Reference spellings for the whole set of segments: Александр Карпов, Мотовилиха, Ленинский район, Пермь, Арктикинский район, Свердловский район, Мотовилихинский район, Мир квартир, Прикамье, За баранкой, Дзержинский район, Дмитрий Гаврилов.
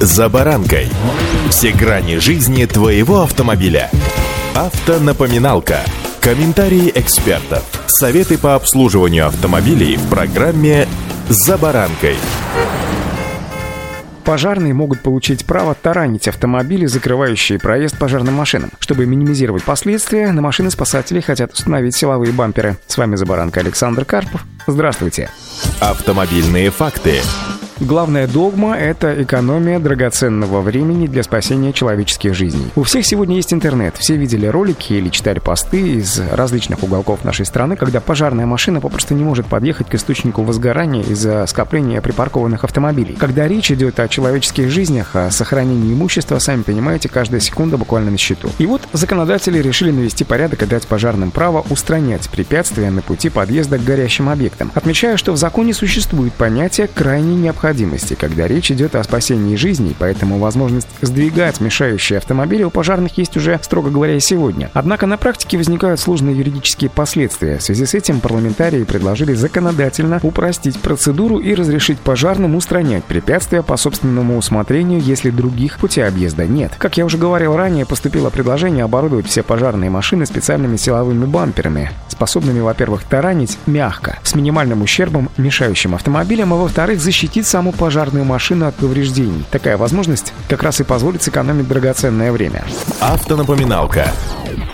«За баранкой». Все грани жизни твоего автомобиля. Автонапоминалка. Комментарии экспертов. Советы по обслуживанию автомобилей в программе «За баранкой». Пожарные могут получить право таранить автомобили, закрывающие проезд пожарным машинам. Чтобы минимизировать последствия, на машины спасателей хотят установить силовые бамперы. С вами «За баранкой» Александр Карпов. Здравствуйте. Автомобильные факты. Главная догма – это экономия драгоценного времени для спасения человеческих жизней. У всех сегодня есть интернет. Все видели ролики или читали посты из различных уголков нашей страны, когда пожарная машина попросту не может подъехать к источнику возгорания из-за скопления припаркованных автомобилей. Когда речь идет о человеческих жизнях, о сохранении имущества, сами понимаете, каждая секунда буквально на счету. И вот законодатели решили навести порядок и дать пожарным право устранять препятствия на пути подъезда к горящим объектам. Отмечаю, что в законе существует понятие крайней необходимости, когда речь идет о спасении жизни, поэтому возможность сдвигать мешающие автомобили у пожарных есть уже, строго говоря, и сегодня. Однако на практике возникают сложные юридические последствия. В связи с этим парламентарии предложили законодательно упростить процедуру и разрешить пожарным устранять препятствия по собственному усмотрению, если других путей объезда нет. Как я уже говорил ранее, поступило предложение оборудовать все пожарные машины специальными силовыми бамперами, способными, во-первых, таранить мягко, с минимальным ущербом мешающим автомобилям, а во-вторых, защитить саму пожарную машину от повреждений. Такая возможность как раз и позволит сэкономить драгоценное время. Автонапоминалка.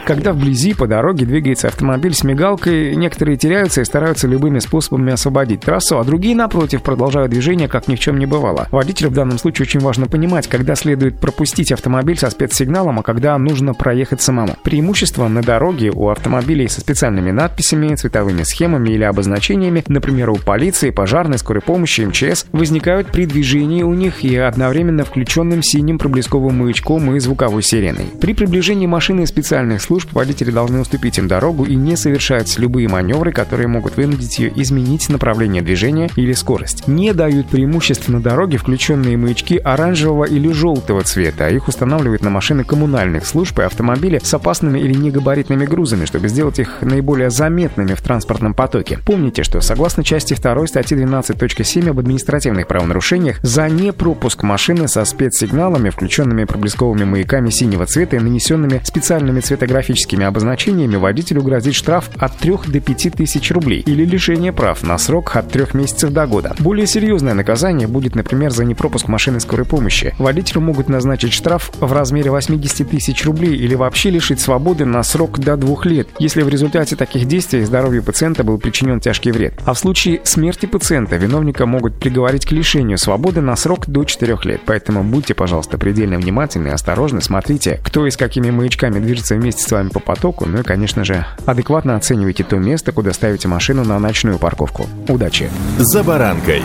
Когда вблизи по дороге двигается автомобиль с мигалкой, некоторые теряются и стараются любыми способами освободить трассу, а другие, напротив, продолжают движение, как ни в чем не бывало. Водителю в данном случае очень важно понимать, когда следует пропустить автомобиль со спецсигналом, а когда нужно проехать самому. Преимущество на дороге у автомобилей со специальными надписями, цветовыми схемами или обозначениями, например, у полиции, пожарной, скорой помощи, МЧС, возникают при движении у них и одновременно включенным синим проблесковым маячком и звуковой сиреной. При приближении машины и специальных служб водители должны уступить им дорогу и не совершать любые маневры, которые могут вынудить ее изменить направление движения или скорость. Не дают преимуществ на дороге включенные маячки оранжевого или желтого цвета. Их устанавливают на машины коммунальных служб и автомобили с опасными или негабаритными грузами, чтобы сделать их наиболее заметными в транспортном потоке. Помните, что согласно части 2 статьи 12.7 об административных правонарушениях, за непропуск машины со спецсигналами, включенными проблесковыми маяками синего цвета и нанесенными специальными цветографическими обозначениями водителю грозит штраф от 3 до 5 тысяч рублей или лишение прав на срок от 3 месяцев до года. Более серьезное наказание будет, например, за непропуск машины скорой помощи. Водителю могут назначить штраф в размере 80 тысяч рублей или вообще лишить свободы на срок до 2 лет, если в результате таких действий здоровью пациента был причинен тяжкий вред. А в случае смерти пациента виновника могут приговорить к лишению свободы на срок до 4 лет. Поэтому будьте, пожалуйста, предельно внимательны и осторожны, смотрите, кто и с какими маячками движется вместе с вами по потоку, ну и, конечно же, адекватно оценивайте то место, куда ставите машину на ночную парковку. Удачи! За баранкой.